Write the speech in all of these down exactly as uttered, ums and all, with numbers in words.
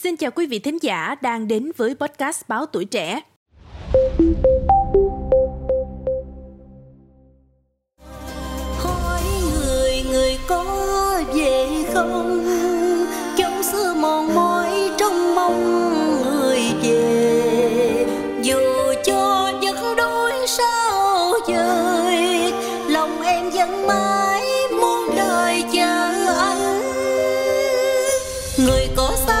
Xin chào quý vị thính giả đang đến với podcast Báo Tuổi Trẻ. Hỏi người người có về không? Trong xưa mòn mỏi trong mong người về. Dù cho vẫn đối sao dời, lòng em vẫn mãi muốn đợi chờ anh. Người có xa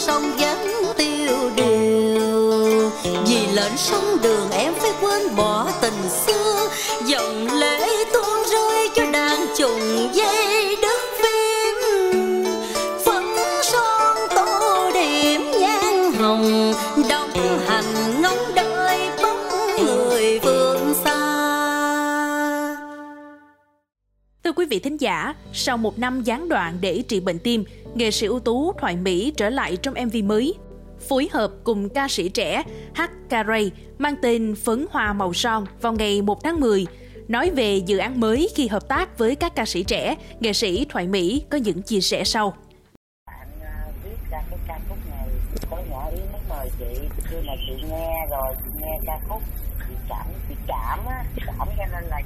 sông vắng tiêu điều, vì lệnh sông đường em phải quên bỏ tình xưa, dòng lệ tuôn rơi cho đàn trùng dây đất viên. Phấn son tô điểm nhan hồng, đồng hành ngóng đợi bóng người phương xa. Thưa quý vị thính giả, sau một năm gián đoạn để trị bệnh tim, nghệ sĩ ưu tú Thoại Mỹ trở lại trong em vê mới, phối hợp cùng ca sĩ trẻ H-Kray mang tên Phấn hoa màu son vào ngày một tháng mười. Nói về dự án mới khi hợp tác với các ca sĩ trẻ, nghệ sĩ Thoại Mỹ có những chia sẻ sau. Bạn viết ra cái ca khúc này, có nhỏ ý muốn mời chị, khi mà chị nghe rồi, chị nghe ca khúc, chị cảm, chị cảm á, cảm cho nên là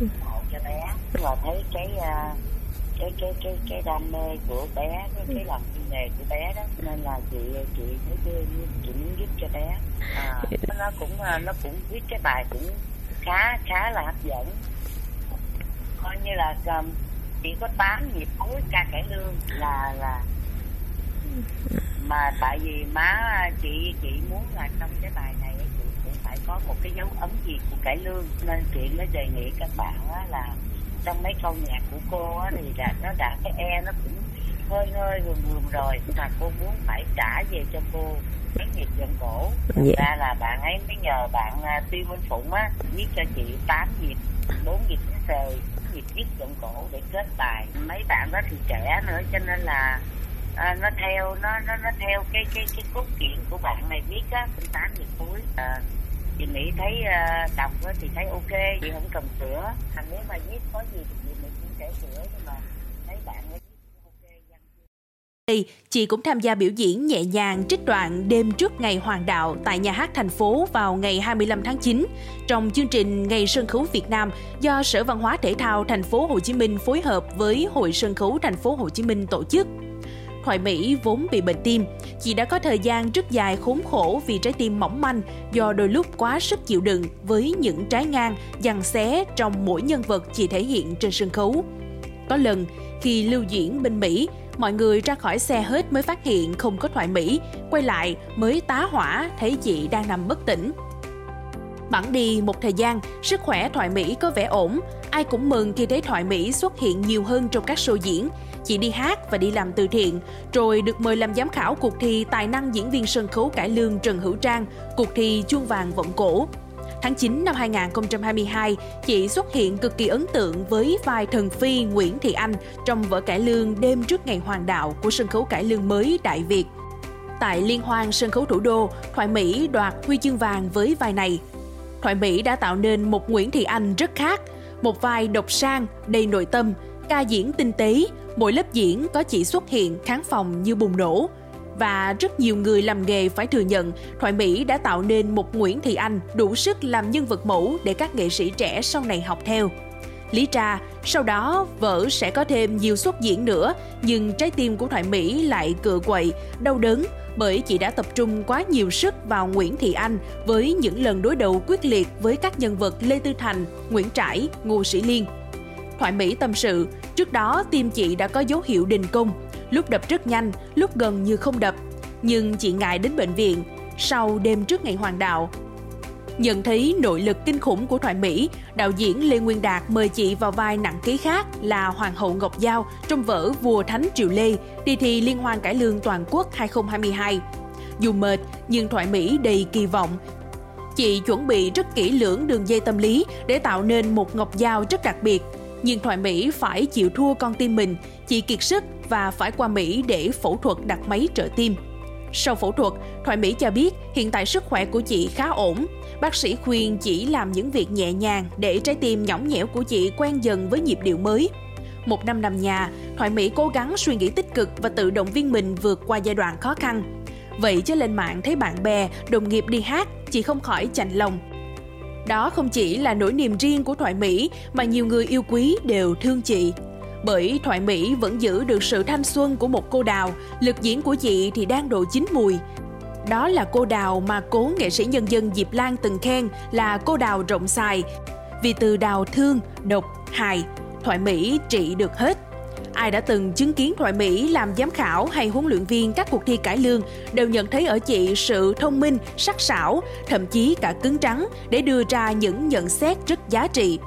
chị mộ cho bé, và thấy cái... Uh... cái cái cái cái đam mê của bé, cái cái lòng nghề của bé đó, nên là chị chị chị muốn giúp cho bé. À, nó cũng nó cũng viết cái bài cũng khá khá là hấp dẫn, coi như là chỉ có tám nhịp phối ca cải lương là là mà tại vì má chị chị muốn là trong cái bài này chị cũng phải có một cái dấu ấn gì của cải lương, nên chị mới đề nghị các bạn là trong mấy câu nhạc của cô á thì là nó đã cái e nó cũng hơi hơi gườm gườm rồi, mà cô muốn phải trả về cho cô cái nhịp dần cổ, yeah. Ra là bạn ấy mới nhờ bạn uh, Tuy Minh Phụng á viết cho chị tám nhịp, bốn nhịp trời, nhịp viết dần cổ để kết bài. Mấy bạn đó thì trẻ nữa cho nên là uh, nó theo nó nó nó theo cái cái cái cốt truyện của bạn này viết á, tám nhịp cuối. Uh, Chị Mỹ thấy đọc thì thấy ok, chị không cần sửa. Nếu mà viết có gì thì chị Mỹ cũng sẽ sửa, nhưng mà thấy bạn ấy ok. Chị cũng tham gia biểu diễn nhẹ nhàng trích đoạn Đêm trước ngày Hoàng đạo tại Nhà hát Thành phố vào ngày hai mươi lăm tháng chín trong chương trình Ngày Sân khấu Việt Nam do Sở Văn hóa Thể thao Thành phố Hồ Chí Minh phối hợp với Hội Sân khấu Thành phố Hồ Chí Minh tổ chức. Thoại Mỹ vốn bị bệnh tim, chị đã có thời gian rất dài khốn khổ vì trái tim mỏng manh do đôi lúc quá sức chịu đựng với những trái ngang, giằng xé trong mỗi nhân vật chị thể hiện trên sân khấu. Có lần, khi lưu diễn bên Mỹ, mọi người ra khỏi xe hết mới phát hiện không có Thoại Mỹ, quay lại mới tá hỏa thấy chị đang nằm bất tỉnh. Bẵng đi một thời gian, sức khỏe Thoại Mỹ có vẻ ổn, ai cũng mừng khi thấy Thoại Mỹ xuất hiện nhiều hơn trong các show diễn. Chị đi hát và đi làm từ thiện, rồi được mời làm giám khảo cuộc thi Tài năng diễn viên sân khấu cải lương Trần Hữu Trang, cuộc thi Chuông vàng vọng cổ. Tháng chín năm hai không hai hai, chị xuất hiện cực kỳ ấn tượng với vai thần phi Nguyễn Thị Anh trong vở cải lương Đêm trước ngày Hoàng đạo của sân khấu cải lương mới Đại Việt. Tại Liên hoan sân khấu thủ đô, Thoại Mỹ đoạt huy chương vàng với vai này. Thoại Mỹ đã tạo nên một Nguyễn Thị Anh rất khác, một vai độc sang, đầy nội tâm, ca diễn tinh tế, mỗi lớp diễn có chị xuất hiện khán phòng như bùng nổ. Và rất nhiều người làm nghề phải thừa nhận, Thoại Mỹ đã tạo nên một Nguyễn Thị Anh đủ sức làm nhân vật mẫu để các nghệ sĩ trẻ sau này học theo. Lý ra, sau đó vở sẽ có thêm nhiều xuất diễn nữa, nhưng trái tim của Thoại Mỹ lại cựa quậy, đau đớn bởi chị đã tập trung quá nhiều sức vào Nguyễn Thị Anh với những lần đối đầu quyết liệt với các nhân vật Lê Tư Thành, Nguyễn Trãi, Ngô Sĩ Liên. Thoại Mỹ tâm sự, trước đó tim chị đã có dấu hiệu đình công, lúc đập rất nhanh, lúc gần như không đập, nhưng chị ngại đến bệnh viện. Sau Đêm trước ngày Hoàng đạo, nhận thấy nội lực kinh khủng của Thoại Mỹ, đạo diễn Lê Nguyên Đạt mời chị vào vai nặng ký khác là Hoàng hậu Ngọc Giao trong vở Vua Thánh Triều Lê, đi thi Liên hoan cải lương toàn quốc hai không hai hai. Dù mệt, nhưng Thoại Mỹ đầy kỳ vọng. Chị chuẩn bị rất kỹ lưỡng đường dây tâm lý để tạo nên một Ngọc Giao rất đặc biệt. Nhưng Thoại Mỹ phải chịu thua con tim mình, chị kiệt sức và phải qua Mỹ để phẫu thuật đặt máy trợ tim. Sau phẫu thuật, Thoại Mỹ cho biết hiện tại sức khỏe của chị khá ổn. Bác sĩ khuyên chỉ làm những việc nhẹ nhàng để trái tim nhõng nhẽo của chị quen dần với nhịp điệu mới. Một năm nằm nhà, Thoại Mỹ cố gắng suy nghĩ tích cực và tự động viên mình vượt qua giai đoạn khó khăn. Vậy chứ lên mạng thấy bạn bè, đồng nghiệp đi hát, chị không khỏi chạnh lòng. Đó không chỉ là nỗi niềm riêng của Thoại Mỹ mà nhiều người yêu quý đều thương chị. Bởi Thoại Mỹ vẫn giữ được sự thanh xuân của một cô đào, lực diễn của chị thì đang độ chín mùi. Đó là cô đào mà cố nghệ sĩ nhân dân Diệp Lan từng khen là cô đào rộng xài. Vì từ đào thương, độc, hài, Thoại Mỹ trị được hết. Ai đã từng chứng kiến Thoại Mỹ làm giám khảo hay huấn luyện viên các cuộc thi cải lương đều nhận thấy ở chị sự thông minh, sắc sảo, thậm chí cả cứng trắng để đưa ra những nhận xét rất giá trị.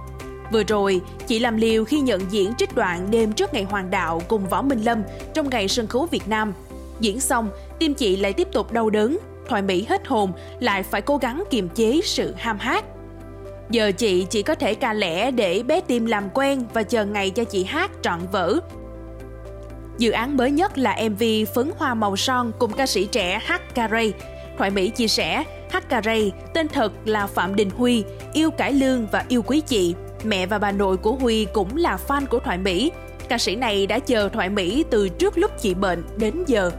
Vừa rồi, chị làm liều khi nhận diễn trích đoạn Đêm Trước Ngày Hoàng Đạo cùng Võ Minh Lâm trong Ngày Sân Khấu Việt Nam. Diễn xong, tim chị lại tiếp tục đau đớn, Thoại Mỹ hết hồn, lại phải cố gắng kiềm chế sự ham hát. Giờ chị chỉ có thể ca lẻ để bé tim làm quen và chờ ngày cho chị hát trọn vở. Dự án mới nhất là em vê Phấn Hoa Màu Son cùng ca sĩ trẻ H-Kray. Thoại Mỹ chia sẻ, H-Kray tên thật là Phạm Đình Huy, yêu cải lương và yêu quý chị. Mẹ và bà nội của Huy cũng là fan của Thoại Mỹ. Ca sĩ này đã chờ Thoại Mỹ từ trước lúc chị bệnh đến giờ.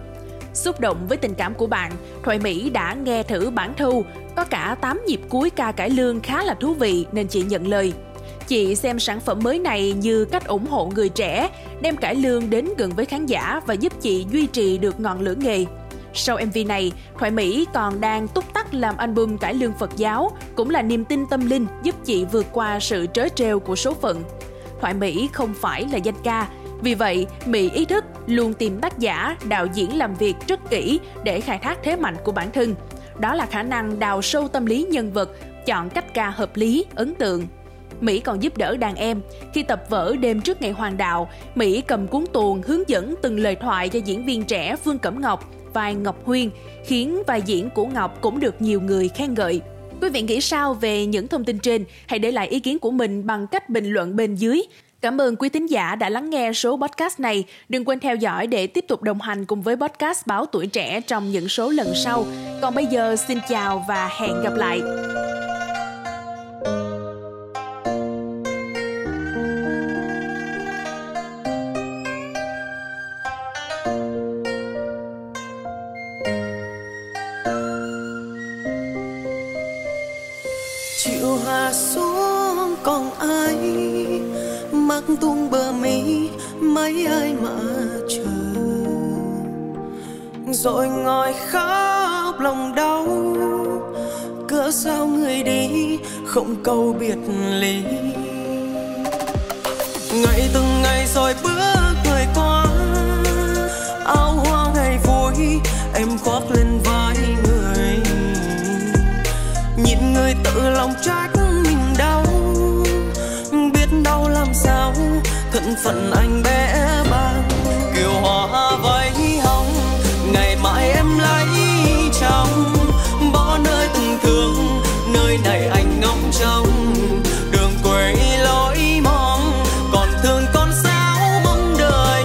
Xúc động với tình cảm của bạn, Thoại Mỹ đã nghe thử bản thu, có cả tám nhịp cuối ca cải lương khá là thú vị nên chị nhận lời. Chị xem sản phẩm mới này như cách ủng hộ người trẻ, đem cải lương đến gần với khán giả và giúp chị duy trì được ngọn lửa nghề. Sau em vê này, Thoại Mỹ còn đang túc tắc làm album cải lương Phật giáo, cũng là niềm tin tâm linh giúp chị vượt qua sự trớ trêu của số phận. Thoại Mỹ không phải là danh ca, vì vậy Mỹ ý thức luôn tìm tác giả, đạo diễn làm việc rất kỹ để khai thác thế mạnh của bản thân. Đó là khả năng đào sâu tâm lý nhân vật, chọn cách ca hợp lý, ấn tượng. Mỹ còn giúp đỡ đàn em. Khi tập vở Đêm Trước Ngày Hoàng Đạo, Mỹ cầm cuốn tuồng hướng dẫn từng lời thoại cho diễn viên trẻ Phương Cẩm Ngọc, vai Ngọc Huyên, khiến vai diễn của Ngọc cũng được nhiều người khen ngợi. Quý vị nghĩ sao về những thông tin trên? Hãy để lại ý kiến của mình bằng cách bình luận bên dưới. Cảm ơn quý thính giả đã lắng nghe số podcast này. Đừng quên theo dõi để tiếp tục đồng hành cùng với podcast Báo Tuổi Trẻ trong những số lần sau. Còn bây giờ, xin chào và hẹn gặp lại! Chiều hạ xuống còn ai mắc tung bờ mi, mấy ai mà chờ, rồi ngồi khóc lòng đau. Cớ sao người đi không câu biệt ly, ngày từng ngày rồi bước người qua, áo hoa ngày vui em khoác lên vai người, nhìn người tự lòng trách mình đau. Biết đau làm sao thân phận anh bé bàng, kiều hoa váy hồng ngày mai em lấy chồng, bỏ nơi từng thương nơi này anh ngóng trông. Đường quê lối mòn còn thương con sao mong đời,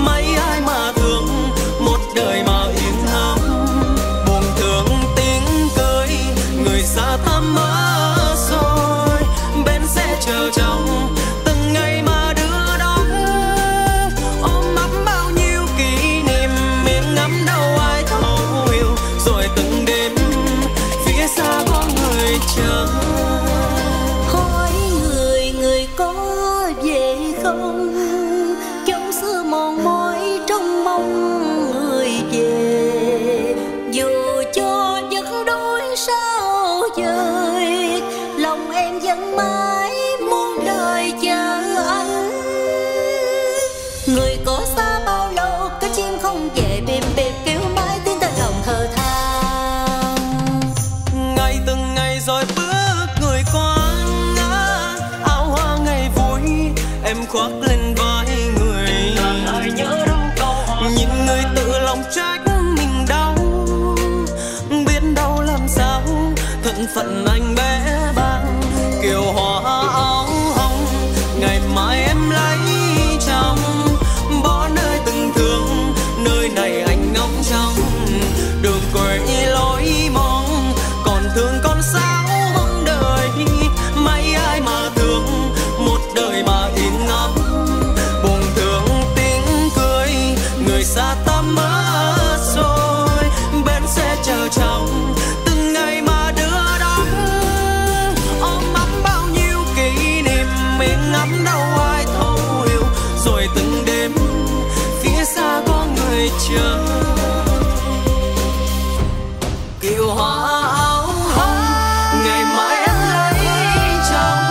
mấy ai mà thương một đời mà yên lắm. Buồn thương tiếng cười người xa thăm mơ rồi, bên sẽ chờ chồng. Khoác lên vai người, nhớ nhìn người tự lòng trách mình đau. Biết đau làm sao thân phận anh bé bàng, kiều hoa áo hồng ngày mai em lấy chồng, bỏ nơi từng thương nơi này anh ngóng trông. kiều hoa áo hồng, ngày mai em lấy chồng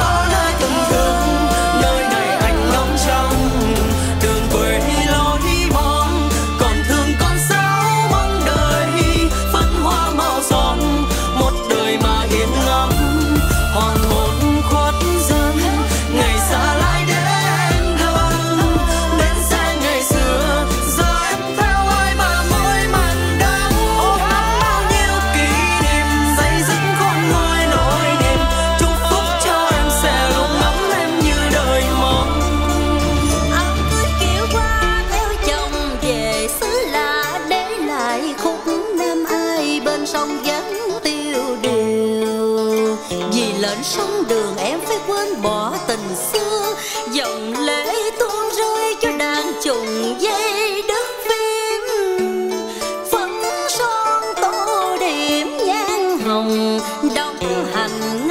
bao nơi từng thương, nơi này anh ngóng trông đường quê lối mòn, còn thương con sáo mong đời phấn hoa màu son, một đời mà hiền lắm hoàn hồn khuất dần, ngày xa lại đến gần đến xe ngày xưa, giờ em theo ai mà mỗi màn đắng, ôm ấp bao nhiêu kỷ niệm dây dính khôn nguôi nỗi niềm, chúc phúc cho em sẽ luôn ngắm em như đời mong. Áo cưới kiệu hoa theo chồng về xứ lạ, để lại khúc nam ai bên sông vắng tiêu điều, vì lệnh sông đường em phải quên bỏ tình xưa, dòng lệ tuôn rơi cho đàn trùng dây đất viên, phấn son tô điểm nhan hồng đông hành.